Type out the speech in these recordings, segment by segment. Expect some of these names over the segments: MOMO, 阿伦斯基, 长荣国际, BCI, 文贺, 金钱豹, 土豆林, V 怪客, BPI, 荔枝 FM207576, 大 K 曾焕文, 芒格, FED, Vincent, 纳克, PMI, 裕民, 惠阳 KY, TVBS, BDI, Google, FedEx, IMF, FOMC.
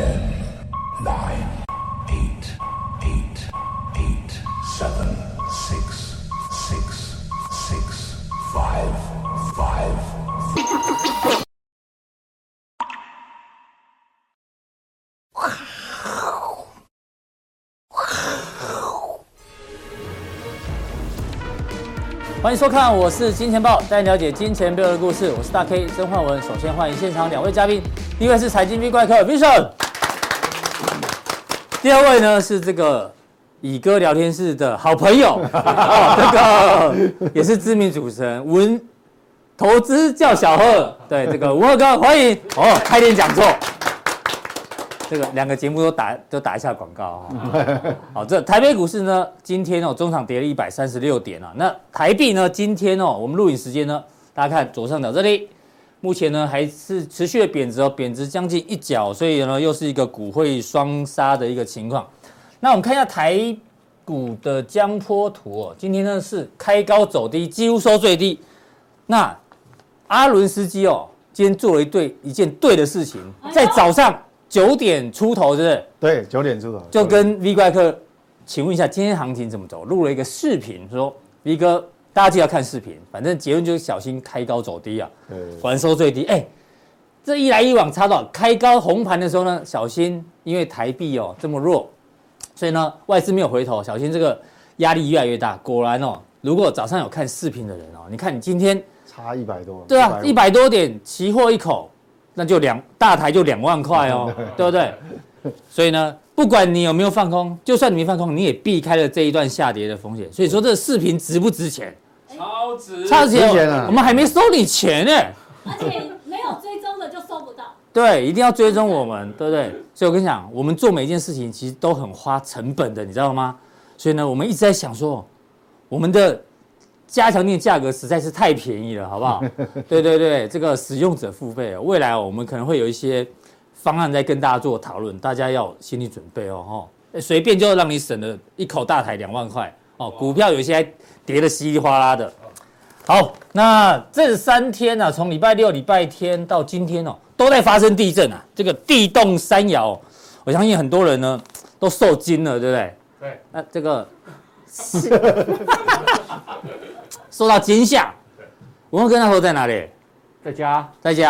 10, 9, 8, 8, 8, 7, 6, 6, 5, 5. 欢迎收看，我是金钱豹，带你了解金钱背后的故事。我是大 K 曾焕文。首先欢迎现场两位嘉宾，第一位是财经 V 怪客 Vincent， 第二位呢是这个乙哥聊天室的好朋友，这个也是知名主持人文投资叫小贺，对这个文贺哥欢迎哦，开点讲座。这个两个节目都打一下广告哦。好，这台北股市呢，今天哦，中场跌了136点啊。那台币呢，今天哦，我们录影时间呢，大家看左上角这里，目前呢还是持续的贬值哦，贬值将近一角，所以呢又是一个股汇双杀的一个情况。那我们看一下台股的江波图哦，今天呢是开高走低，几乎收最低。那阿伦斯基哦，今天做了一件对的事情，在早上。9点出头，是不是？对，9点出头。就跟 V 怪客，请问一下今天行情怎么走？录了一个视频，说 V 哥，大家记得要看视频。反正结论就是小心开高走低啊。对，果然收最低。哎，这一来一往差到开高红盘的时候呢，小心，因为台币哦这么弱，所以呢外资没有回头，小心这个压力越来越大。果然哦，如果早上有看视频的人哦，你看你今天差100多，对啊，100多点，期货一口。那就大台就2万块哦，对不对？所以呢，不管你有没有放空，就算你没放空，你也避开了这一段下跌的风险。所以说，这个视频值不值钱？超值钱啊！我们还没收你钱呢，而且没有追踪的就收不到。对，一定要追踪我们，对不对？所以我跟你讲，我们做每一件事情其实都很花成本的，你知道吗？所以呢，我们一直在想说，我们的。加强店价格实在是太便宜了，好不好？对对对，这个使用者付费，未来我们可能会有一些方案在跟大家做讨论，大家要有心理准备哦。随便就让你省了一口大台2万块哦，股票有些还跌得稀里哗啦的。好，那这3天啊，从礼拜6、礼拜天到今天哦，都在发生地震啊，这个地动山摇，我相信很多人呢都受惊了，对不对？对。那这个。受到惊吓，文哥那时候在哪里？在家。对，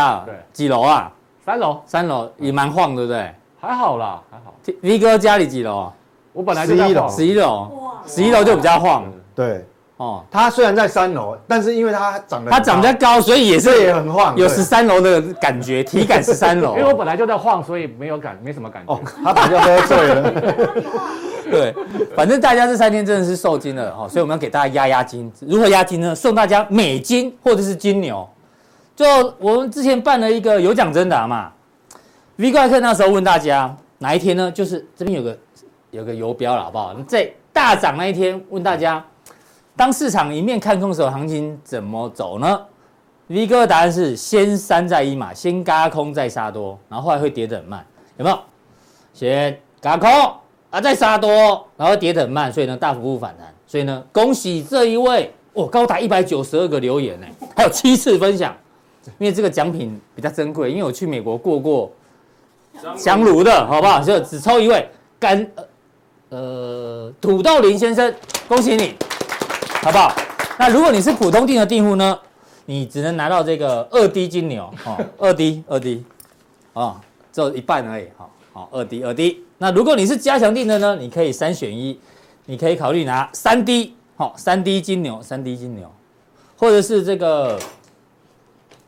几楼啊？3楼，也蛮晃，对不对？还好啦。V 哥家里几楼？我本来就在11楼，11楼就比较晃。对，哦，它虽然在3楼，但是因为它长得比较高，所以也很晃，有13楼的感觉，体感13楼。因为我本来就在晃，所以没什么感觉。哦，他本来就喝醉了。对，反正大家这3天真的是受惊了，所以我们要给大家压惊。如何压惊呢？送大家美金或者是金牛。就我们之前办了一个有奖征答嘛 ，V 怪客那时候问大家哪一天呢？就是这边有个游标了，好不好？在大涨那一天问大家，当市场一面看空时候，行情怎么走呢 ？V 哥的答案是先三再一嘛，先嘎空再杀多，然后后来会跌得很慢，有没有？先嘎空。啊，再杀多，然后跌得很慢，所以呢大幅度反弹，所以呢恭喜这一位哦，高达192个留言呢，还有7次分享，因为这个奖品比较珍贵，因为我去美国过香炉的，好不好？就只抽一位，土豆林先生，恭喜你，好不好？那如果你是普通订的订户呢，你只能拿到这个2D 金牛哦，2D 啊，只有一半而已，好 2D。那如果你是加强定的呢，你可以3选1，你可以考虑拿3D， 好 3D 金牛，或者是这个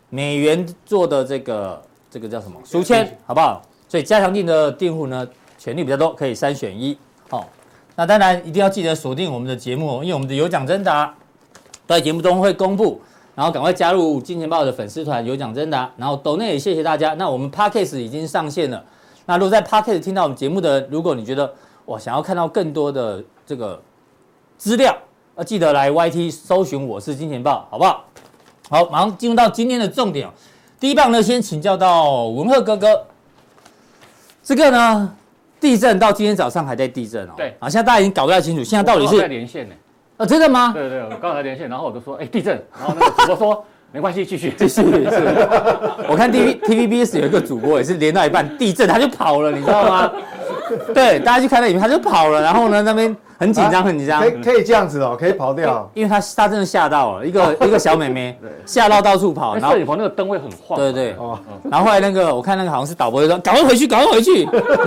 美元做的这个叫什么书签，好不好？所以加强定的订户呢，权利比较多，可以3选1，好。那当然一定要记得锁定我们的节目，因为我们的有奖征答在节目中会公布，然后赶快加入金钱豹的粉丝团有奖征答，然后donate也谢谢大家。那我们 Podcast 已经上线了。那如果在 Podcast 听到我们节目的，如果你觉得我想要看到更多的这个资料，记得来 YT 搜寻我是金钱豹，好不好？好，马上进入到今天的重点。第一棒呢，先请教到文鹤哥哥。这个呢，地震到今天早上还在地震哦。对。啊，现在大家已经搞不太清楚，现在到底是我在连线呢。啊，真的吗？对对，我刚才连线，然后我就说，地震。然后那个主播说，没关系，继续。我看 TVBS 有一个主播也是连到一半地震他就跑了，你知道吗？对，大家去看那影片，他就跑了。然后呢，那边很紧张，可以这样子哦，可以跑掉，因为他真的吓到了，一个小妹妹吓到到处跑。然后摄影棚那个灯会很晃。对对。哦。然后后来那个我看那个好像是导播就说：“赶快回去。”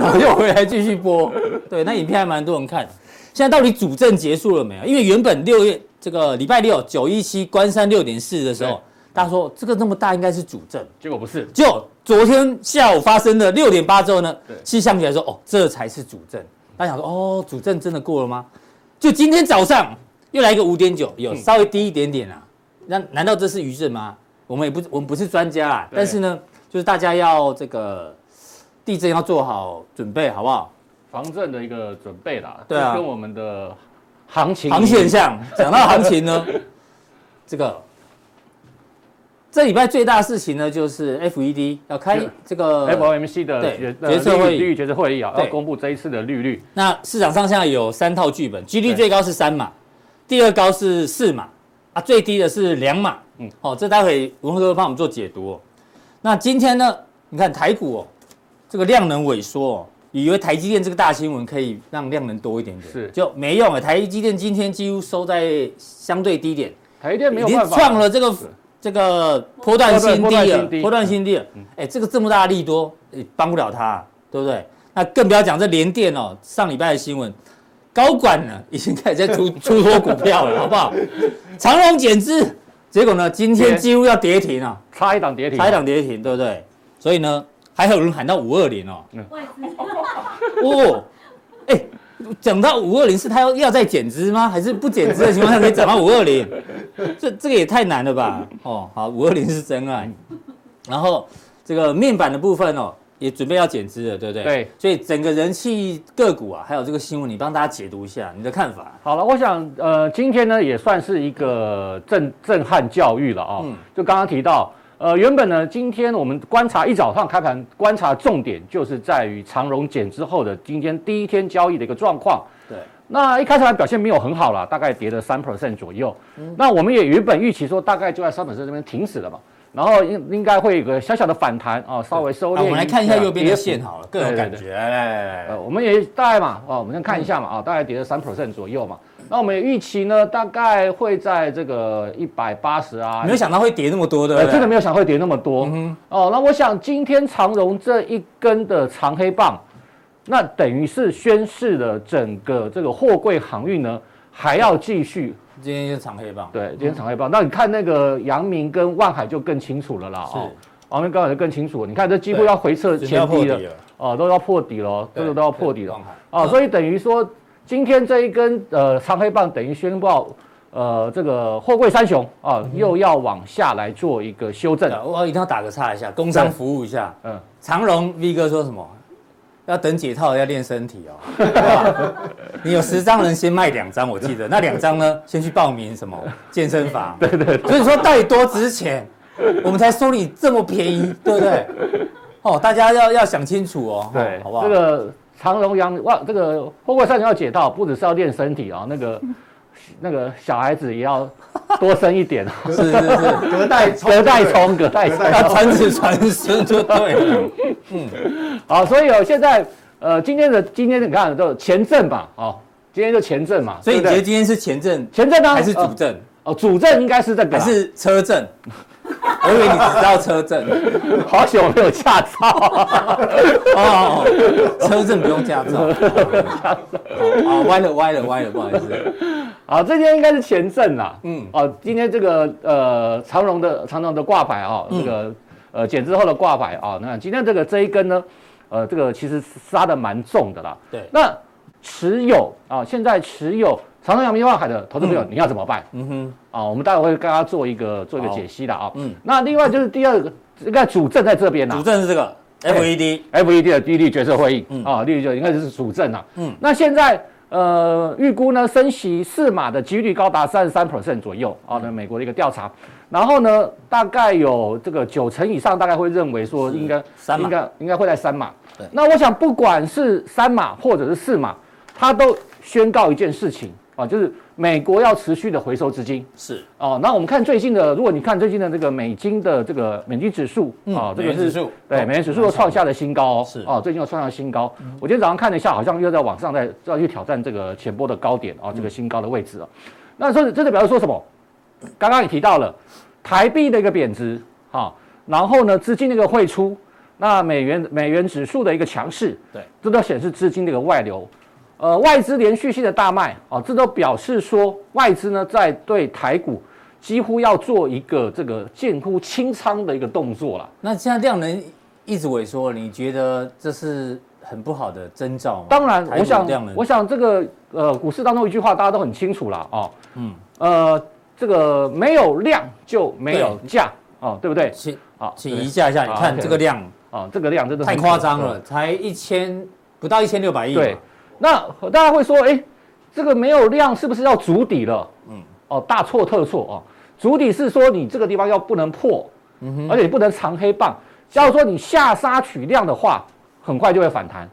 然后又回来继续播。对，那影片还蛮多人看。现在到底主震结束了没有？因为原本礼拜六917关山6.4的时候，大家说这个那么大应该是主震，结果不是。就昨天下午发生的6.8之后呢，气象局来说哦，这才是主震。大家想说哦，主震真的过了吗？就今天早上又来一个5.9，有稍微低一点点啦。那难道这是余震吗？我们不是专家啦，但是呢，就是大家要这个地震要做好准备，好不好？防震的一个准备啦，对啊，跟我们的行情现象讲到行情呢，这礼拜最大的事情呢，就是 FED 要开这个 FOMC 的决策会议啊，要公布这一次的利率。那市场上现在有3套剧本，几率最高是3码，第二高是4码，啊，最低的是2码。嗯，好，这待会文慧哥帮我们做解读哦。那今天呢，你看台股哦，这个量能萎缩哦。以为台积电这个大新闻可以让量能多一点点，是就没用了。台积电今天几乎收在相对低点，台积电没有办法，已经创了这个波段新低了。这个这么大的利多，帮不了他，对不对？那更不要讲这联电哦，上礼拜的新闻，高管呢已经开始在出脱股票了，好不好？长荣减资，结果呢今天几乎要跌停啊，差一档跌停，对不对？所以呢。还有人喊到520哦，哦，讲到520是他要再减资吗？还是不减资的情况下可以涨到520？这个也太难了吧？哦，好，520是真爱。然后这个面板的部分哦，也准备要减资了，对不对？对。所以整个人气个股啊，还有这个新闻，你帮大家解读一下你的看法。好了，我想今天呢也算是一个震撼教育了啊、哦嗯。就刚刚提到。原本呢，今天我们观察一早上开盘观察重点就是在于长荣减之后的今天第一天交易的一个状况。对，那一开始来表现没有很好啦，大概跌了 3% 左右。嗯、那我们也原本预期说大概就在 3% 这边停止了嘛，然后应该会有个小小的反弹啊，稍微收敛。我们来看一下右边的线好了，各有感觉。来，我们也大概嘛，我们先看一下嘛，大概跌了 3% 左右嘛。那我们也预期呢，大概会在这个180啊，没有想到会跌那么多的，真的没有想到会跌那么多。嗯、哦，那我想今天长荣这一根的长黑棒，那等于是宣示了整个这个货柜航运呢还要继续。今天是长黑棒，对，今天长黑棒。嗯、那你看那个阳明跟万海就更清楚了啦，哦，阳明跟万海就更清楚了。你看这几乎要回撤前低了，哦，都要破底了，这个都要破底了。哦，所以等于说。今天这一根长黑棒等于宣告，这个货柜三雄啊、又要往下来做一个修正。我一定要打个岔一下，工商服务一下。嗯，长荣 V 哥说什么？要等解套要练身体哦。你有10张人先卖2张，我记得那2张呢，先去报名什么健身房。对。所以说到底多值钱，我们才收你这么便宜，对不对？哦，大家要想清楚哦。对，好不好？这个。长荣阳哇，这个货柜三雄要解套，不只是要练身体啊、哦，那个小孩子也要多生一点、哦。是，隔代冲，要传子传孙就对了。嗯，好，所以现在今天你看就前阵吧，哦，今天就前阵嘛，所以你觉得今天是前阵呢、啊，还是主阵？哦，主阵应该是这个，还是车阵？我以为你只知道车震，好久没有驾照、啊。哦，车震不用驾照。啊，歪了，不好意思。好，这天应该是前震啦。嗯。哦，今天这个长荣的挂牌啊、哦，这个减资后的挂牌啊、哦，那今天这一根呢，这个其实杀的蛮重的啦。对。那现在持有。长荣、阳明、万海的投资朋友，你要怎么办？嗯哼，啊，我们待会会跟大家做一个解析的啊。嗯，那另外就是第二个，应该主阵在这边啦、啊。主阵是这个 FED 的利率决策会议、嗯、啊，利率就应该就是主阵啦、啊。嗯，那现在预估呢升息4码的几率高达 33% 左右啊，那美国的一个调查。然后呢，大概有这个90%以上，大概会认为说应该会在3码。那我想不管是3码或者是4码，它都宣告一件事情。啊，就是美国要持续的回收资金是哦。那我们看最近的，如果你看最近的这个美金的这个美金指数啊，这个是对美元指数又创下了新高是啊，最近又创下新高。我今天早上看了一下，好像又在往上在要去挑战这个前波的高点啊，这个新高的位置啊。那这代表是说什么？刚刚也提到了台币的一个贬值啊，然后呢资金的一个汇出，那美元指数的一个强势，对，这都显示资金的一个外流。外资连续性的大卖啊，这都表示说外资呢在对台股几乎要做一个这个近乎清仓的一个动作了。那现在量能一直萎缩，你觉得这是很不好的征兆吗？当然，我想这个股市当中一句话大家都很清楚啦啊、哦，这个没有量就没有价啊，对不对？请移价一下，你看这个量啊，这个量真的太夸张了，才不到1600亿。对。那大家会说，哎，这个没有量是不是要筑底了？哦，大错特错啊！筑底是说你这个地方要不能破，而且你不能长黑棒。假如说你下杀取量的话，很快就会反弹。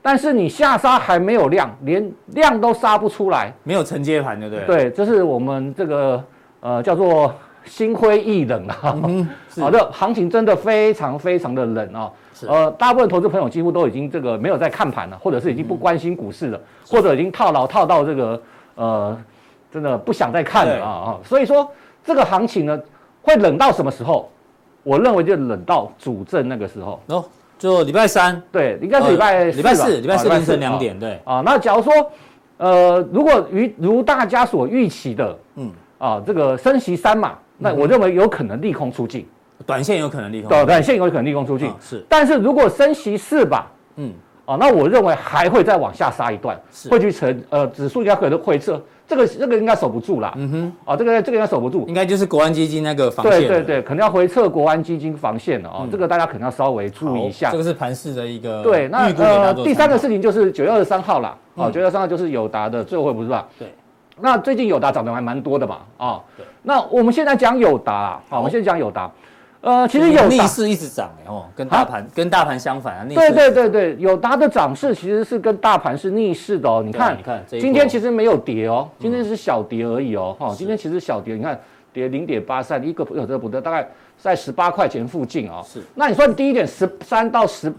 但是你下杀还没有量，连量都杀不出来，没有承接盘，对不对？对，这是我们这个叫做心灰意冷啊。好的，行情真的非常非常的冷啊。大部分投资朋友几乎都已经这个没有在看盘了，或者是已经不关心股市了，或者已经套到这个真的不想再看了啊。所以说这个行情呢会冷到什么时候？我认为就冷到主震那个时候。哦，就礼拜三，对，应该是礼拜四凌晨2点，对啊。那假如说如果如大家所预期的，这个升息3码，那我认为有可能利空出尽。短线有可能利空，短线有可能利空出尽、是。但是如果升息4码，那我认为还会再往下杀一段，会去成指数应该可能会测，这个应该守不住啦，这个应该守不住，应该就是国安基金那个防线，对，可能要回测国安基金防线了啊、这个大家可能要稍微注意一下。这个是盘势的一个对。那第三个事情就是9月23号啦，9月23号就是友达的最后会不是吧？对。那最近友达涨得还蛮多的嘛啊，那我们现在讲友达啦，好，我们现在讲友达。其实有逆势一直涨跟大盘相反啊。对，友达的涨势其实是跟大盘是逆势的哦。你看，今天其实没有跌哦，今天是小跌而已哦。今天其实小跌，你看跌0.83，一个不得，大概在18块钱附近哦。是。那你算低一点，13到18，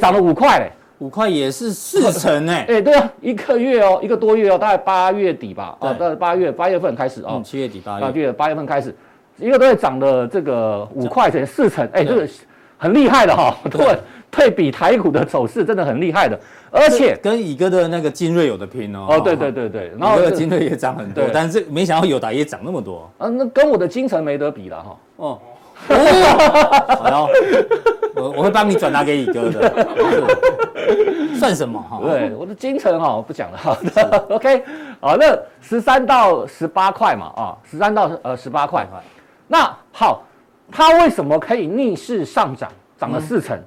涨了5块嘞，5块也是40%哎。对啊，一个多月哦，大概8月底吧，大概8月份开始哦，7月底8月份开始。一个都会涨了这个5块钱4成，这个很厉害的哈、哦，对比台股的走势真的很厉害的，而且跟乙哥的那个精锐有的拼哦。对，然后这个精锐也涨很多，但是没想到友达也涨那么多。那跟我的精诚没得比了哈。好，我会帮你转达给乙哥的，算什么哈？对，我的精诚哈不讲了哈。OK， 好，那13到18块嘛啊，13到18块。那好，它为什么可以逆势上涨，涨了4成，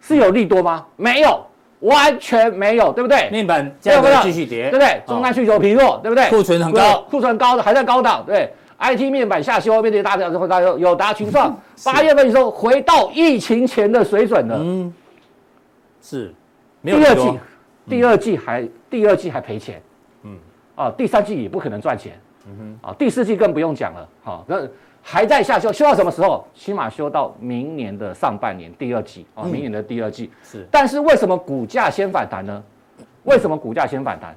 是有利多吗？没有，完全没有，对不对？面板价格继续跌，对不对？终端需求疲弱，对不对？库存高的还在高档，对。IT 面板下修，面对大家之后，大家友达群创8月份的时候回到疫情前的水准了，是，没有利多，第二季还赔钱，第3季也不可能赚钱。第4季更不用讲了，还在下修，修到什么时候？起码修到明年的上半年第二季，明年的第二季。是，但是为什么股价先反弹呢？为什么股价先反弹？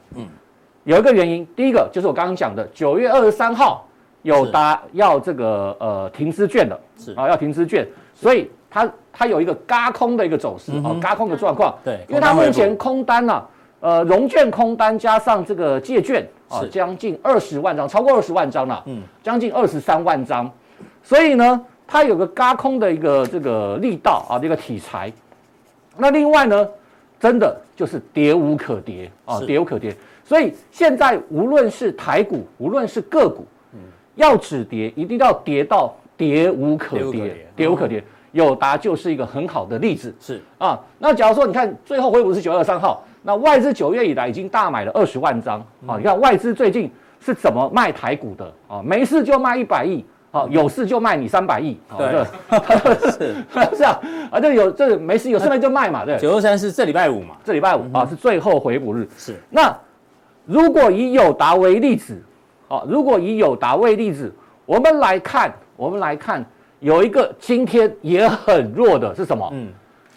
有一个原因，第一个就是我刚刚讲的，9月23号友达要这个停资券了，要停资券，所以它有一个轧空的一个走势，轧空的状况，对，因为它目前空单啊。融券空单加上这个借券啊，将近20万张，超过20万张了，将近23万张，所以呢，它有个轧空的一个这个力道啊，这个题材。那另外呢，真的就是跌无可跌啊，跌无可跌。所以现在无论是台股，无论是个股，要止跌，一定要跌到跌无可跌，跌无可跌。友达就是一个很好的例子，是啊。那假如说你看最后回补是9月23号，那外资9月以来已经大买了20万张啊。你看外资最近是怎么卖台股的啊？没事就卖100亿啊，有事就卖你300亿，对，是啊，这没事有事就卖嘛，对。923是这礼拜五嘛？这礼拜五啊是最后回补日，是。那如果以友达为例子，如果以友达为例子，我们来看有一个今天也很弱的是什么？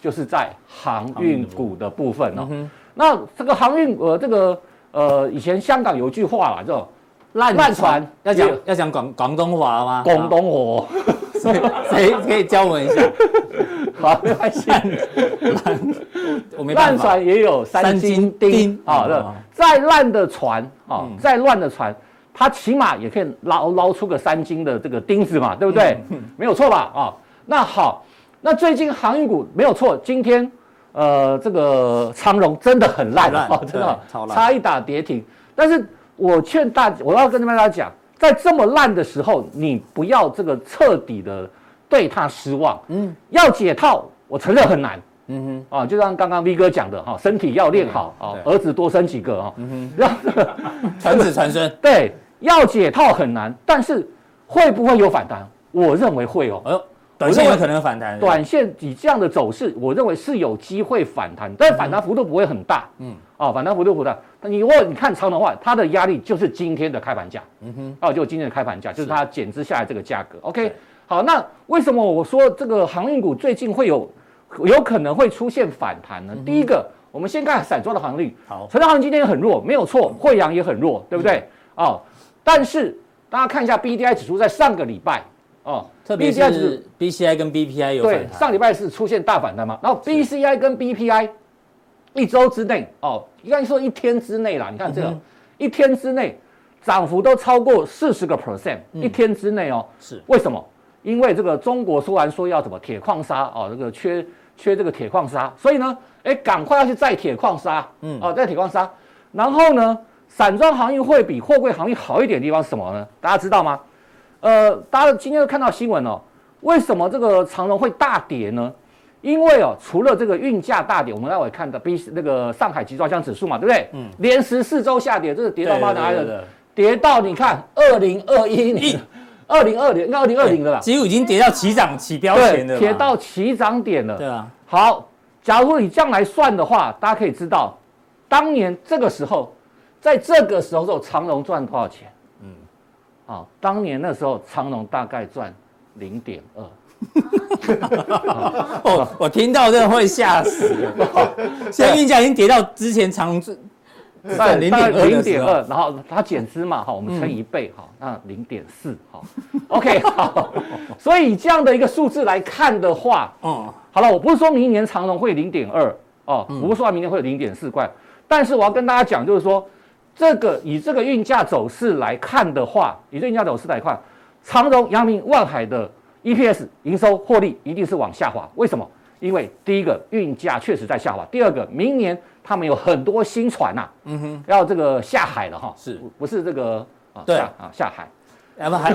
就是在航运股的部分哦。那这个航运以前香港有句话啦，叫烂船，要讲广东话吗？广东话，谁可以教我们一下？好，没关系。烂船也有三斤钉啊，再烂的船啊，再烂的船，它起码也可以捞出个三斤的这个钉子嘛，对不对？没有错吧？啊，那好。那最近航运股没有错，今天这个长荣真的很烂哦，真的差一打跌停。但是我劝我要跟大家讲，在这么烂的时候，你不要这个彻底的对它失望。要解套，我承认很难。啊，就像刚刚 V 哥讲的哈，身体要练好啊，儿子多生几个啊，让传子传孙。对，要解套很难，但是会不会有反弹？我认为会哦。短线有可能反弹，短线以这样的走势，我认为是有机会反弹，但反弹幅度不会很大。反弹幅度不大。如果你看长的话，它的压力就是今天的开盘价。就今天的开盘价，就是它减资下来这个价格。OK， 好，那为什么我说这个航运股最近会有可能会出现反弹呢？第一个，我们先看散装的航运。好，散装航运今天很弱，没有错，惠阳也很弱，对不对？但是大家看一下 BDI 指数在上个礼拜。特别是 BCI 跟 BPI 有反弹，对，上礼拜是出现大反弹嘛，然后 BCI 跟 BPI 一周之内，应该说一天之内啦，你看这个一天之内涨幅都超过40%，一天之内哦，是为什么？因为这个中国突然说要什么铁矿砂哦，这个缺这个铁矿砂，所以呢，赶快要去载铁矿砂，载铁矿砂，然后呢，散装航运会比货柜航运好一点的地方是什么呢？大家知道吗？大家今天看到新闻哦，为什么这个长荣会大跌呢？因为哦，除了这个运价大跌，我们待会看的那个上海集装箱指数嘛，对不对？连14周下跌，这是跌到妈的，跌到你看2021年、2020、2020的啦，几乎已经跌到起涨起标前的，跌到起涨点了。对啊。好，假如你这样来算的话，大家可以知道，当年这个时候，在这个时候长荣赚多少钱？当年那时候长荣大概赚0.2，我听到这会吓死了。现在运价已经跌到之前长荣赚0.2，然后它减资嘛，我们乘一倍，那0.4，OK， 好。所以这样的一个数字来看的话，好了，我不是说明年长荣会0.2，我不是说明年会0.4块，但是我要跟大家讲，就是说。以这个运价走势来看的话，长荣、阳明、万海的 EPS 营收获利一定是往下滑。为什么？因为第一个运价确实在下滑，第二个明年他们有很多新船呐，要这个下海了哈，是不是这个？对啊，下海。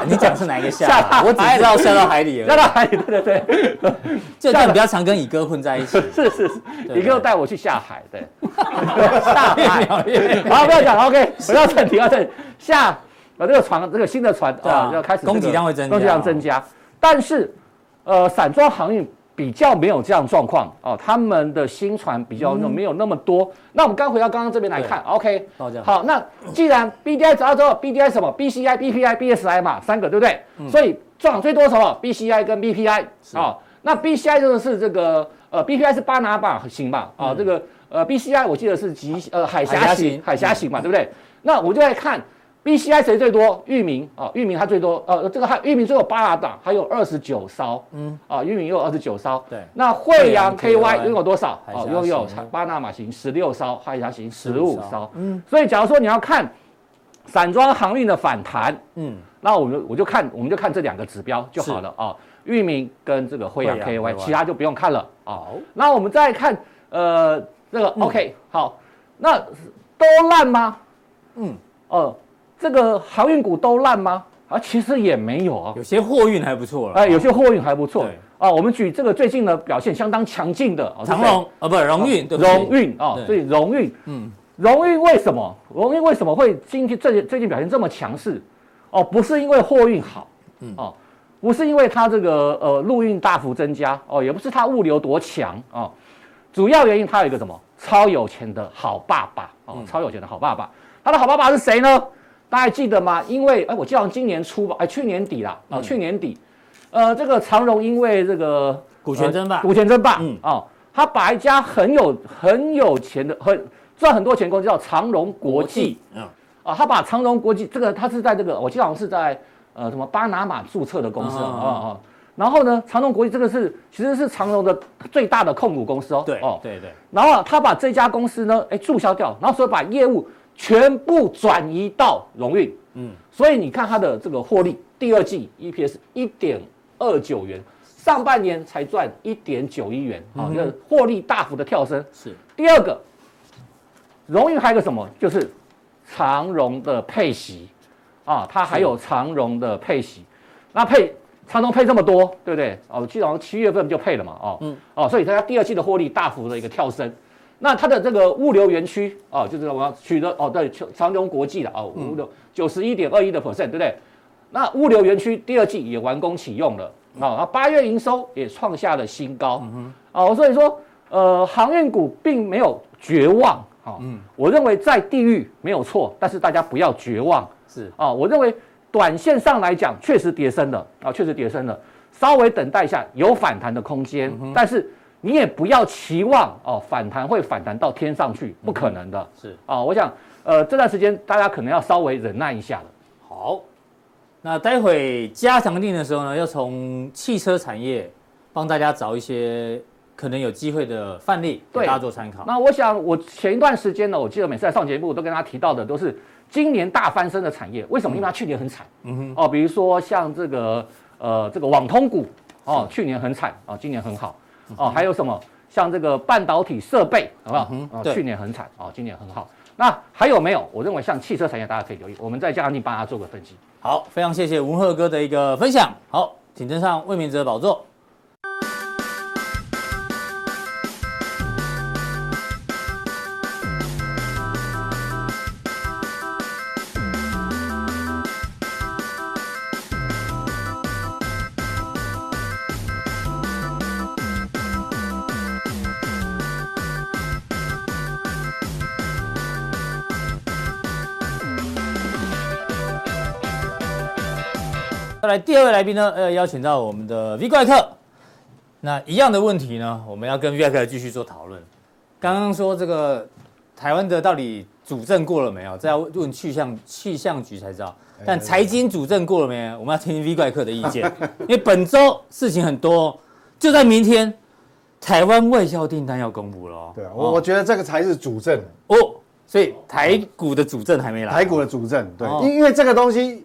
你讲是哪一个下海？我只知道下到海里了。下到海里，对对对。就你不要常跟乙哥混在一起。是，乙哥带我去下海，对。下海。好，不要讲 ，OK， 不要暂停，下，这个新的船要开始供给量会增加，但是，散装航运比较没有这样状况哦，他们的新船比较没有那么多。那我们刚回到刚刚这边来看 ，OK， 好，那既然 BDI 找到之后 ，BDI 什么 ？BCI、BPI、BSI 嘛，3个对不对？所以撞最多什么 ？BCI 跟 BPI 哦。那 BCI 就是这个BPI 是巴拿马型嘛，这个BCI 我记得是海峡型嘛，对不对？那我就来看 BCI 谁最多？裕民啊，裕民它最多，这个裕民最有8大档，还有29艘，裕民又有29艘，对。那惠阳 KY 拥有多少？拥有巴拿马型16艘，海峡型15艘，所以假如说你要看散装航运的反弹，那我们就看这2个指标就好了啊，裕民跟这个惠阳 KY， 其他就不用看了啊。那我们再看这个 OK 好，那都烂吗？这个航运股都烂吗？其实也没有啊，有些货运还不错了。有些货运还不错啊。我们举这个最近的表现相当强劲的长荣荣运啊，所以荣运为什么？荣运为什么会今天最近表现这么强势？不是因为货运好，不是因为它这个陆运大幅增加，也不是它物流多强啊。主要原因它有一个什么？超有钱的好爸爸，超有钱的好爸爸。他的好爸爸是谁呢？大家记得吗？因为我记得今年初吧，去年底啦，去年底，这个长荣因为这个股权争霸，他把一家很有钱的赚很多钱公司叫长荣国际，他把长荣国际这个他是在这个我记得好像是在什么巴拿马注册的公司然后呢，长荣国际这个是其实是长荣的最大的控股公司对。然后他把这家公司呢，注销掉，然后所以把业务全部转移到荣运，所以你看它的这个获利，第二季 EPS 1.29元，上半年才赚1.91元，就是获利大幅的跳升。是第二个，荣运还有个什么，就是长荣的配息它还有长荣的配息，那长荣配这么多，对不对？我记得好像7月份就配了嘛，所以它第二季的获利大幅的一个跳升。那它的这个物流园区就是我要取得对长荣国际的物流 91.21%， 对不对？那物流园区第二季也完工启用了，8月营收也创下了新高，所以说航运股并没有绝望，我认为在地狱没有错，但是大家不要绝望，是我认为短线上来讲确实跌深了稍微等待一下有反弹的空间，但是你也不要期望反弹会反弹到天上去，不可能的。是我想这段时间大家可能要稍微忍耐一下了。好，那待会加强定的时候呢，要从汽车产业帮大家找一些可能有机会的范例给大家做参考。那我想我前一段时间呢，我记得每次来上节目都跟大家提到的都是今年大翻身的产业，为什么？因为它去年很惨，比如说像这个网通股去年很惨今年很好。还有什么像这个半导体设备，好不好？去年很惨今年很好。那还有没有？我认为像汽车产业，大家可以留意。我们再加强力帮大家做个分析。好，非常谢谢文赫哥的一个分享。好，请登上魏明哲宝座。来，第二位来宾呢，邀请到我们的 V 怪客。那一样的问题呢，我们要跟 V 怪客继续做讨论。刚刚说这个台湾的到底主政过了没有？这要问气象局才知道。但财经主政过了没有？我们要听 V 怪客的意见，因为本周事情很多，就在明天，台湾外销订单要公布了。对啊，我觉得这个才是主政所以台股的主政还没来。台股的主政，对，因为这个东西。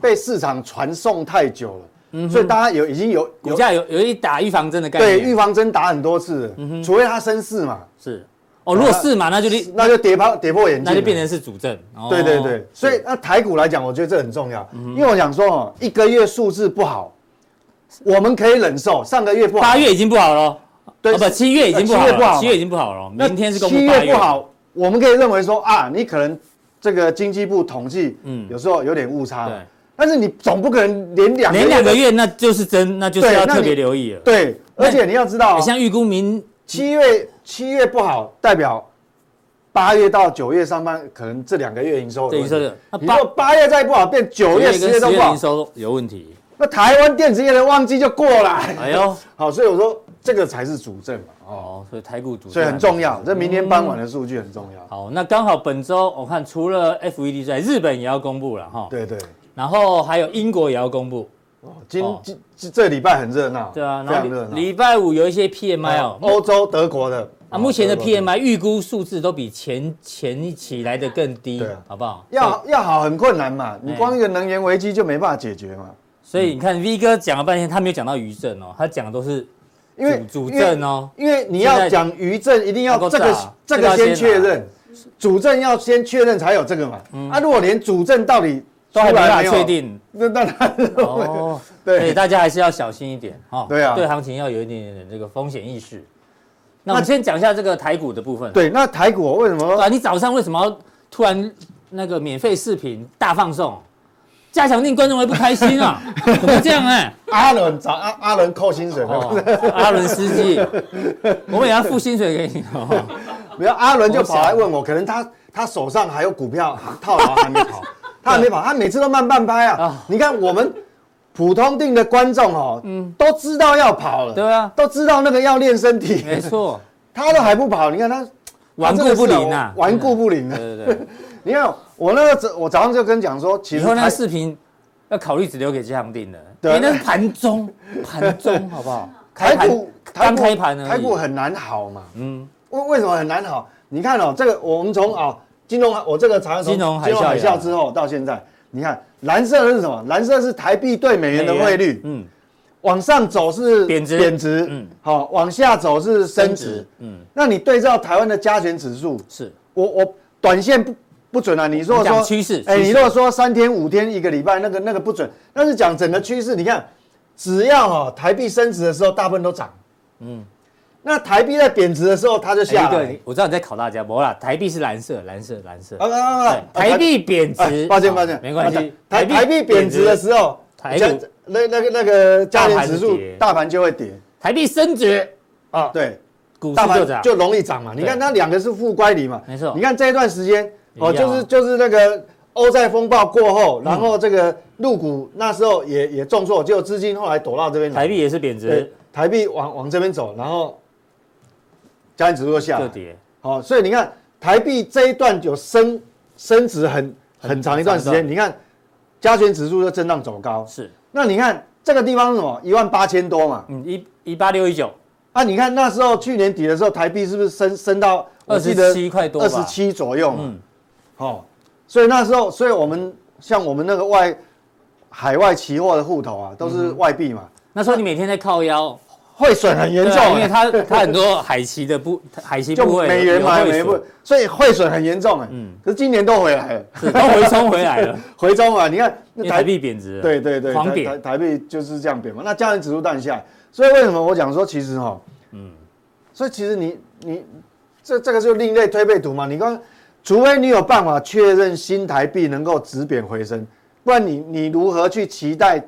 被市场传送太久了，所以大家已经有股价有一打预防针的概念，对，预防针打很多次了，除非它升4嘛，是如果4嘛，那就跌破眼镜，那就变成是主政，对，所以那台股来讲，我觉得这很重要，因为我想说一个月数字不好，我们可以忍受，上个月不好，8月已经不好了，对，不，7月已经不好了，明天是公布8月不好，我们可以认为说你可能。这个经济部统计，有时候有点误差，但是你总不可能连两个月，那就是那就是要特别留意了。对，而且你要知道，你像预估明七月不好，代表8月到9月上半可能这2个月营收有问题。你说8月再不好，变9月、10月都不好，营收有问题。那台湾电子业的旺季就过了。哎呦，好，所以我说这个才是主政嘛。所以台股主政，所以很重要。这明天傍晚的数据很重要。好，那刚好本周我看除了 FED 之外，日本也要公布了哈。对。然后还有英国也要公布。这礼拜很热闹。对啊，然后礼拜五有一些 PMI 欧洲德国的。目前的 PMI 预估数字都比前一期来的更低，好不好？要好很困难嘛，你光一个能源危机就没办法解决嘛。所以你看 V 哥讲了半天，他没有讲到余震他讲的都是主震因为你要讲余震，一定要这个先确认，主震要先确认才有这个嘛。如果连主震到底都还没办法确定，那当然对，所以大家还是要小心一点对啊，对行情要有一点点这个风险意识。那我们先讲一下这个台股的部分。对，那台股为什么？你早上为什么要突然那个免费视频大放送？加强令观众会不开心啊？怎么这样阿伦扣薪水，阿伦司机，我们也要付薪水给你。不要阿伦就跑来问我，可能他他手上还有股票套牢还没跑，他还没跑，他每次都慢半拍啊。你看我们普通定的观众哦，都知道要跑了，对啊，都知道那个要练身体，没错，他都还不跑，你看他顽固不灵啊，顽固不灵啊，对对对。你看我那个我早上就跟讲说，其实以后那视频要考虑只留给嘉航定了，你那盘中好不好？台股很难好嘛，为什么很难好？你看哦，这个我们从啊金融，我这个查金融海啸之后到现在，你看蓝色是什么？蓝色是台币对美元的汇率，往上走是贬值，好，往下走是升值，那你对照台湾的加权指数，是我短线不准啊！你如果说趋势，你如果说3天、5天、1个礼拜，那个不准，但是讲整个趋势，你看。只要台币升值的时候，大部分都涨。那台币在贬值的时候，它就下来。对，我知道你在考大家，没啦，台币是蓝色。台币贬值，抱歉，没关系。台币贬值的时候，那个加权指数大盘就会跌。台币升值啊，对，股市就涨，就容易涨嘛。你看它两个是负乖离嘛，没错。你看这一段时间哦，就是那个。欧债风暴过后，然后这个陆股那时候也重挫，结果资金后来躲到这边，台币也是贬值，台币往这边走，然后加权指数下就跌。好，所以你看台币这一段有升值很长一段时间，你看加权指数就震荡走高。是，那你看这个地方是什么？18000多嘛，18619。啊，你看那时候去年底的时候，台币是不是升到27块多，27左右嘛？好。所以那时候，所以我们像我们那个海外期货的户头啊，都是外币嘛。那时候你每天在靠腰，汇损很严重，因为它很多海期部位，美元嘛，美元，所以汇损很严重哎。可是今年都回来了，都回冲回来了，回冲嘛。你看台币贬值，对，狂贬，台币就是这样贬嘛。那加权指数淡下来，所以为什么我讲说其实哈，所以其实你这个就另类推背图嘛，你刚。除非你有办法确认新台币能够止贬回升，不然你如何去期待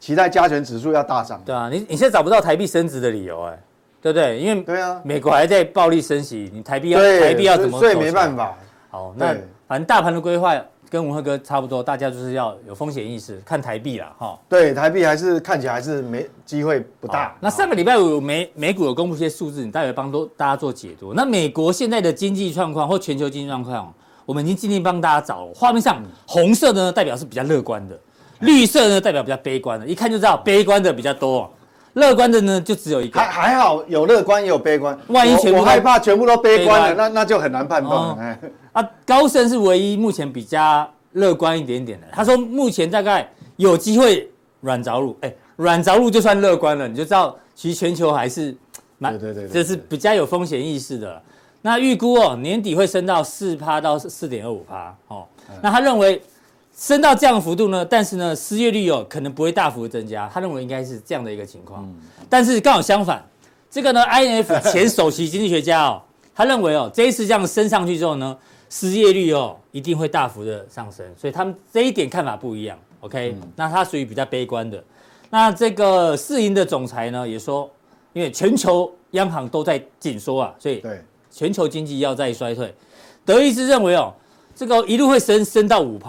加权指数要大涨？对啊，你现在找不到台币升值的理由哎，对不对？因为对啊，美国还在暴力升息，你台币要怎么？所以没办法。好，那反正大盘的规划跟文慧哥差不多，大家就是要有风险意识，看台币啦哈。对，台币还是看起来还是没机会不大。那上个礼拜五美股有公布一些数字，你待会帮大家做解读。那美国现在的经济状况或全球经济状况，我们已经尽力帮大家找。画面上红色的呢代表是比较乐观的，绿色呢代表比较悲观的，一看就知道悲观的比较多。乐观的呢，就只有一个，还好有乐观也有悲观。万一全部我害怕全部都悲观了，那就很难判断了。高盛是唯一目前比较乐观一点点的。他说目前大概有机会软着陆，软着陆就算乐观了，你就知道其实全球还是蛮，这是比较有风险意识的。那预估哦，年底会升到 4% 到 4.25%，哦，那他认为。升到这样的幅度呢，但是呢，失业率可能不会大幅增加，他认为应该是这样的一个情况。但是刚好相反，这个呢 ，IMF 前首席经济学家他认为这一次这样升上去之后呢，失业率一定会大幅的上升，所以他们这一点看法不一样。OK，那他属于比较悲观的。那这个世银的总裁呢也说，因为全球央行都在紧缩啊，所以全球经济要再衰退。德意志认为这个一路会升到 5%。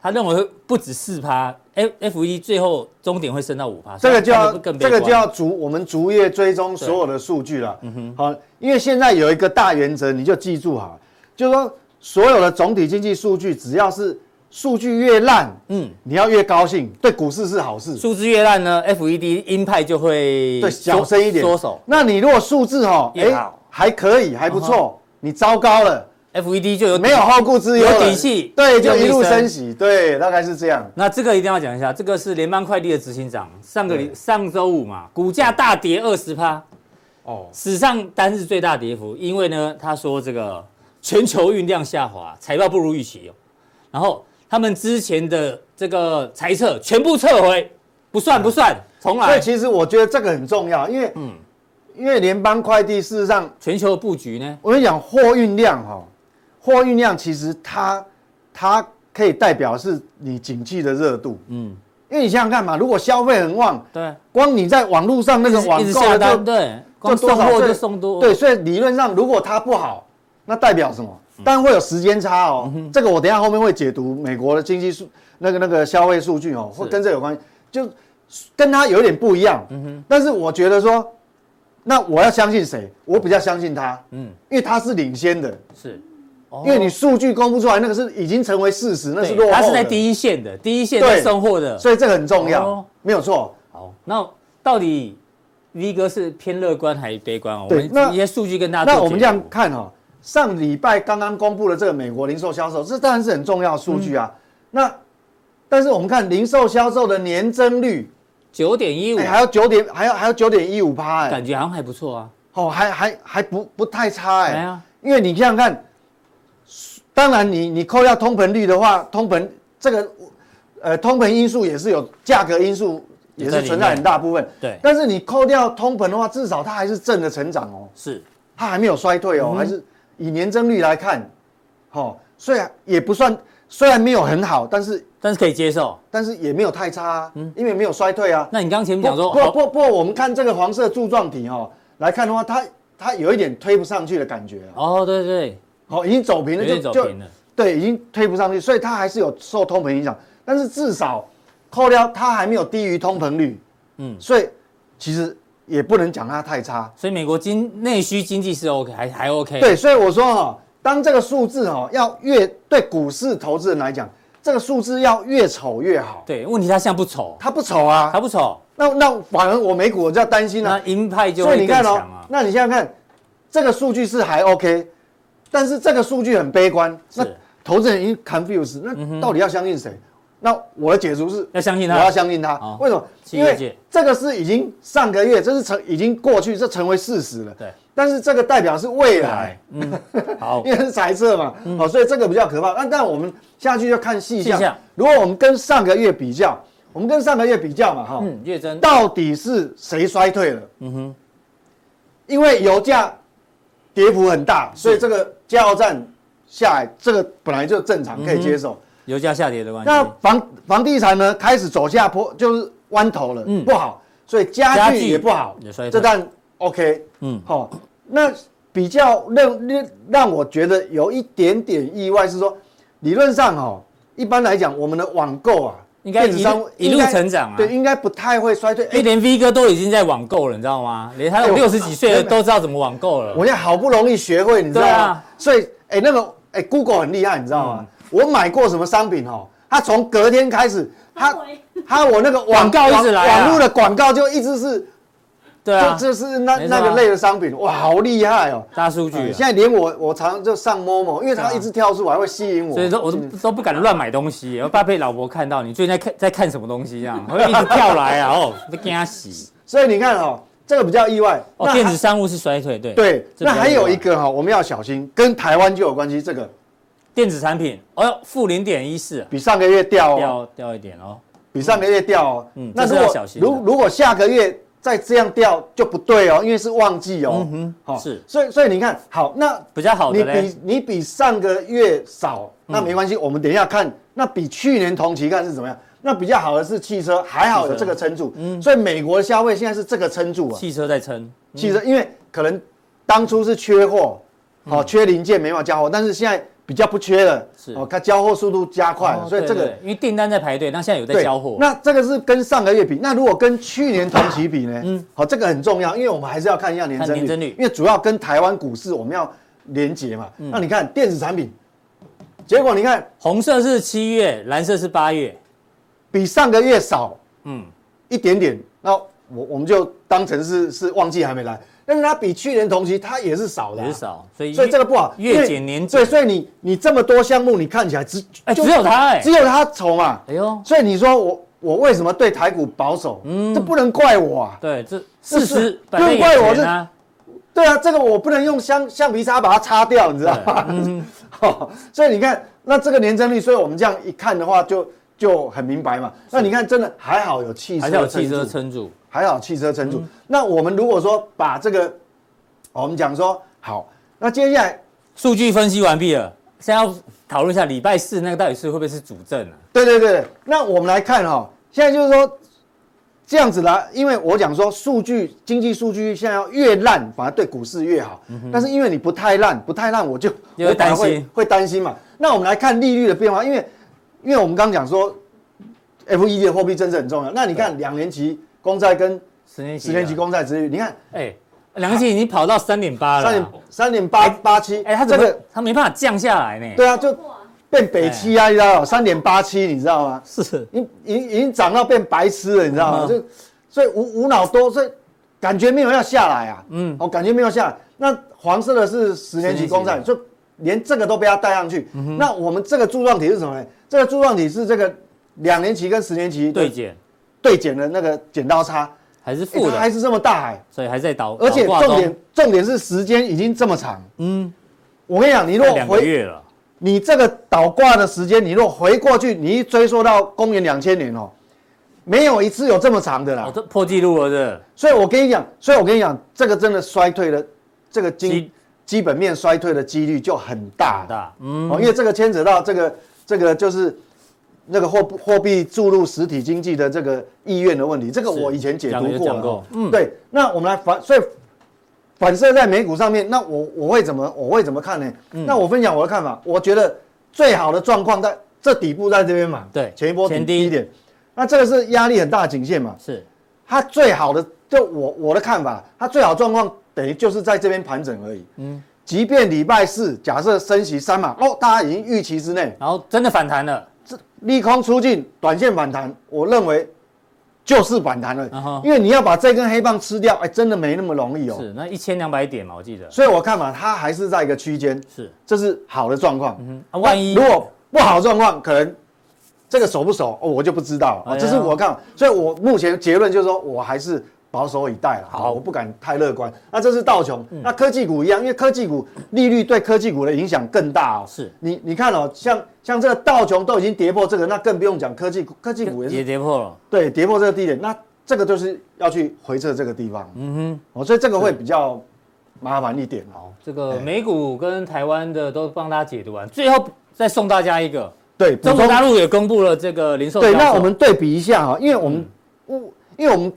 他认为不止 4%， FED 最后终点会升到 5%， 这个就要我们逐月追踪所有的数据了。好，因为现在有一个大原则，你就记住好，就是说所有的总体经济数据，只要是数据越烂，你要越高兴，对股市是好事。数字越烂呢 ，FED 鹰派就会小声一点缩手。那你如果数字还可以，还不错，你糟糕了。FED 就有没有后顾之忧，有底气，对，就一路升息，对，大概是这样。那这个一定要讲一下，这个是联邦快递的执行长，上周五嘛，股价大跌 20%， 史上单日最大跌幅，因为呢，他说这个全球运量下滑，财报不如预期，然后他们之前的这个财测全部撤回，不算，重来。所以其实我觉得这个很重要，因为联邦快递事实上全球的布局呢，我跟你讲货运量货运量其实它可以代表是你景气的热度，因为你想想看嘛，如果消费很旺，对，光你在网络上那个网购的就对，光送货就送多，对，所以理论上如果它不好，那代表什么？但会有时间差哦。这个我等一下后面会解读美国的经济数那个消费数据哦，会跟这有关系，就跟它有点不一样。但是我觉得说，那我要相信谁？我比较相信他，因为他是领先的，是。因为你数据公布出来，那个是已经成为事实，那是落后的。它是在第一线的，第一线在生活的，所以这个很重要，没有错。好，那到底 V 哥是偏乐观还是悲观？我们一些数据跟大家做解读。那我们这样看哈、哦，上礼拜刚刚公布了这个美国零售销售，这当然是很重要的数据啊。那但是我们看零售销售的年增率9.15%，还有9.15%，感觉好像还不错啊。哦，还不太差哎、啊，因为你想想看。当然你扣掉通膨率的话，通膨这个通膨因素也是有，价格因素也是存在很大部分。对，但是你扣掉通膨的话，至少它还是正的成长哦，是，它还没有衰退哦，还是以年增率来看，哦，虽然也不算，虽然没有很好，但是可以接受，但是也没有太差啊，因为没有衰退啊。那你刚前面讲说，不，我们看这个黄色柱状体哦来看的话，它有一点推不上去的感觉啊。哦，对对。好，已经走平了，就对，已经推不上去，所以它还是有受通膨影响，但是至少扣掉它还没有低于通膨率，所以其实也不能讲它太差，所以美国内需经济是 OK， 还 OK， 对，所以我说哈，当这个数字哈要越对股市投资人来讲，这个数字要越丑越好，对，问题它现在不丑，它不丑啊，它不丑，那反而我美股我就要担心了、啊，那鹰派就会更强啊，那你现在看这个数据是还 OK。但是这个数据很悲观，那投资人已经 confused， 那到底要相信谁？那我的解读是要相信他，我要相信他。哦、为什么？因为这个是已经上个月，这是已经过去，这成为事实了。对。但是这个代表是未来，好，因为是猜测嘛，哦，所以这个比较可怕。那但我们下去就看细项。如果我们跟上个月比较，嘛，哈，月增到底是谁衰退了？因为油价跌幅很大，所以这个加油站下来，这个本来就正常可以接受。油价下跌的关系，那房地产呢开始走下坡，就是弯头了，不好，所以家具也不好，这但 OK， 好，那比较让我觉得有一点点意外是说，理论上哦，一般来讲我们的网购啊，应该一路成长啊，对，应该不太会衰退。哎，连 V 哥都已经在网购了，你知道吗？连他60几岁的都知道怎么网购了。我现在好不容易学会，你知道吗？啊、所以，哎，那个，哎 ，Google 很厉害，你知道吗？我买过什么商品哦，他从隔天开始，他我那个广告一直来、啊，网络的广告就一直是，对啊，就是那个类的商品，哇，好厉害哦，大数据、啊。现在连我常就上 MOMO， 因为它一直跳出来会吸引我，所以说我都不敢乱买东西，我怕被老婆看到你最近在看什么东西这样，会一直跳来啊，哦，被惊死。所以你看哦，这个比较意外。哦，电子商务是衰退，对对。那还有一个哈、哦，我们要小心，跟台湾就有关系。这个电子产品，哦哟，-0.14%，比上个月掉、哦、掉一点哦，比上个月掉哦。那如果要小心，如果下个月再这样掉就不对哦，因为是旺季哦。是，所以你看，好，那比较好的嘞，你比上个月少，那没关系，我们等一下看，那比去年同期看是怎么样。那比较好的是汽车，还好有这个撑住，所以美国的消费现在是这个撑住啊，汽车在撑，汽车因为可能当初是缺货，哦，缺零件没办法交货，但是现在比较不缺了，是哦，它交货速度加快了，所以这个因为订单在排队，那现在有在交货，那这个是跟上个月比，那如果跟去年同期比呢？好，这个很重要，因为我们还是要看一下年增率，因为主要跟台湾股市我们要连结嘛。那你看电子产品，结果你看红色是7月，蓝色是8月。比上个月少，一点点，那我们就当成是旺季还没来，但是它比去年同期它也是少的、啊，也是少，所以这个不好，月减年减，对，所以你这么多项目，你看起来只有它、欸，只有它丑嘛，哎呦，所以你说我为什么对台股保守？这不能怪我啊，对，这事实不能怪我，对啊，这个我不能用橡皮擦把它擦掉，你知道吗？所以你看，那这个年增率，所以我们这样一看的话就很明白嘛，那你看真的还好有汽车撑住，还好汽车撑住。那我们如果说把这个，我们讲说好，那接下来数据分析完毕了，现在要讨论一下礼拜四那个到底是会不会是主震啊？对对对，那我们来看哈、哦，现在就是说这样子啦，因为我讲说数据经济数据现在要越烂反而对股市越好，但是因为你不太烂我就有担心，会担心嘛。那我们来看利率的变化，因为我们刚讲说 FED 的货币政策很重要，那你看两年期公债跟十年期公债殖利率，你看两年期已经跑到 3.8 了， 3.887、欸、他没办法降下来呢。对啊，就变北七啊，你知道吗 ？3.87， 你知道吗？是，已经涨到变白痴了，你知道吗？嗯、所以无脑多，所以感觉没有要下来啊。嗯，哦，感觉没有下来。那黄色的是十年期公债，就连这个都被它带上去、嗯。那我们这个柱状体是什么呢？这个柱状体是这个两年期跟十年期对减的那个剪刀差，还是负的，还是这么大海，所以还在倒。而且重点是时间已经这么长。嗯，我跟你讲，你若回。你这个倒挂的时间，你若回过去，你一追溯到公元2000年哦，没有一次有这么长的啦，哦、这破纪录了是。所以我跟你讲，这个真的衰退的，这个基本面衰退的几率就很大的，嗯、哦，因为这个牵扯到这个就是那个货币注入实体经济的这个意愿的问题，这个我以前解读过了、哦，嗯，对。那我们来反射在美股上面，那我会怎么看呢、嗯？那我分享我的看法，我觉得最好的状况在这底部在这边嘛，对，前一波低一点，那这个是压力很大的颈线嘛，是，它最好的就我的看法，它最好状况等于就是在这边盘整而已，嗯，即便礼拜四假设升息3码，哦，大家已经预期之内，然后真的反弹了，这利空出尽，短线反弹，我认为。就是反弹了、uh-huh. 因为你要把这根黑棒吃掉，哎，真的没那么容易哦。是，那1200点嘛，我记得。所以我看嘛，它还是在一个区间，是，这是好的状况。嗯、啊，万一如果不好的状况，可能这个守不守，哦、我就不知道了、哎哦。这是我看法，所以我目前结论就是说我还是保守以待了。好，我不敢太乐观。那这是道琼、嗯，那科技股一样，因为科技股利率对科技股的影响更大哦。是，你看哦，像这个道琼都已经跌破这个，那更不用讲科技股也跌破了，对，跌破这个低点，那这个就是要去回撤这个地方，嗯哼，哦，所以这个会比较麻烦一点。好，这个美股跟台湾的都帮大家解读完，最后再送大家一个，对，中国大陆也公布了这个零售销售，对，那我们对比一下哈，因为我们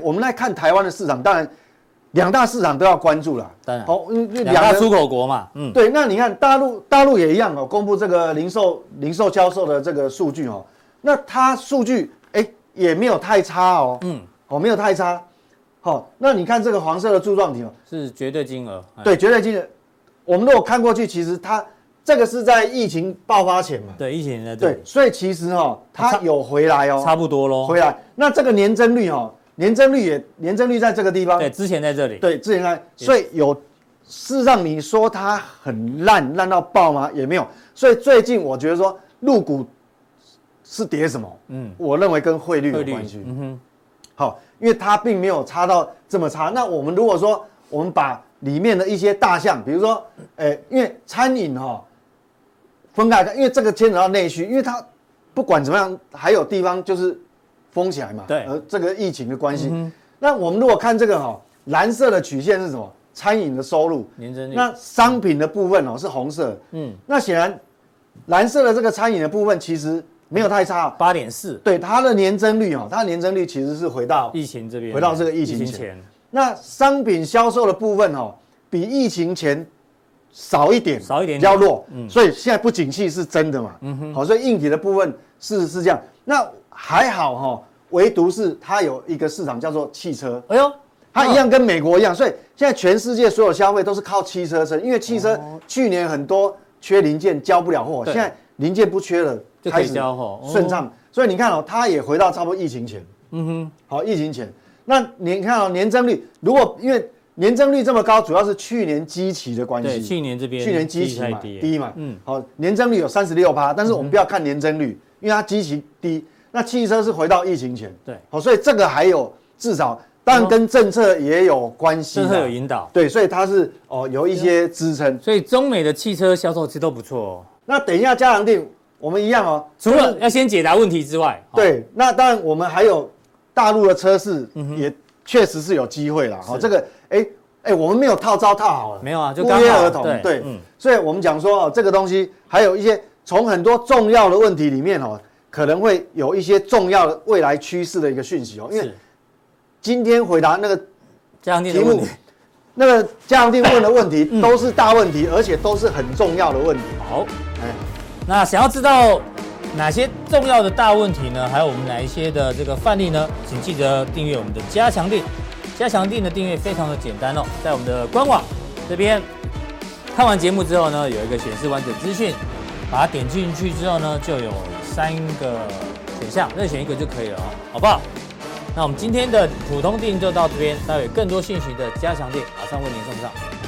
我们来看台湾的市场，当然两大市场都要关注啦，当然，哦，两大出口国嘛，嗯，对，那你看大陆也一样哦，公布这个零售销售的这个数据哦，那它数据也没有太差哦，嗯，哦没有太差，好、哦，那你看这个黄色的柱状体哦，是绝对金额，对，绝对金额，我们如果看过去，其实它这个是在疫情爆发前嘛，对，疫情在这里，对，所以其实哦，它有回来哦，差不多咯，回来，那这个年增率哦。年增率在这个地方，对，之前在这里，对，之前在，所以事实上你说它很烂到爆吗？也没有，所以最近我觉得说陆股是跌什么？嗯，我认为跟汇率有关系，嗯哼，好，因为它并没有差到这么差。那我们如果说我们把里面的一些大项，比如说，因为餐饮哈、哦、分开看，因为这个牵扯到内需，因为它不管怎么样，还有地方就是。封起来嘛，对，这个疫情的关系、嗯。那我们如果看这个哈、哦，蓝色的曲线是什么？餐饮的收入，那商品的部分哦是红色的，嗯，那显然蓝色的这个餐饮的部分其实没有太差、哦，8.4，对，它的年增率哦，它的年增率其实是回到疫情这边，回到这个疫情前。那商品销售的部分哦，比疫情前少一点，比较弱，嗯，所以现在不景气是真的嘛，嗯哼，好、哦，所以硬体的部分是这样，那。还好哈、哦，唯独是它有一个市场叫做汽车。哎呦，它一样跟美国一样，所以现在全世界所有消费都是靠汽车生，因为汽车去年很多缺零件交不了货，现在零件不缺了，开始顺畅。所以你看哦，它也回到差不多疫情前。嗯哼，好，疫情前。那你看哦，年增率如果因为年增率这么高，主要是去年基期的关系。对，去年这边基期嘛低嘛，嗯，好，年增率有36%，但是我们不要看年增率，因为它基期低。那汽车是回到疫情前，对，好、哦，所以这个还有至少，当然跟政策也有关系、嗯，政策有引导，对，所以它是哦有一些支撑，所以中美的汽车销售其实都不错哦。那等一下嘉良定，我们一样哦，除了要先解答问题之外，对，哦、那当然我们还有大陆的车市也确实是有机会啦。好、嗯哦，这个我们没有套招套好了，没有啊，就不约而同，对，嗯、所以我们讲说、哦、这个东西还有一些从很多重要的问题里面哦。可能会有一些重要的未来趋势的一个讯息哦。因为今天回答那个题目，那个嘉良弟问的问题都是大问题，而且都是很重要的问题。好，那想要知道哪些重要的大问题呢？还有我们哪一些的这个范例呢？请记得订阅我们的加强錠。加强錠的订阅非常的简单哦，在我们的官网这边看完节目之后呢，有一个显示完整资讯，把它点进去之后呢，就有3个选项，任选一个就可以了哦，好不好？那我们今天的普通錠就到这边，待会更多讯息的加强錠马上为您送上。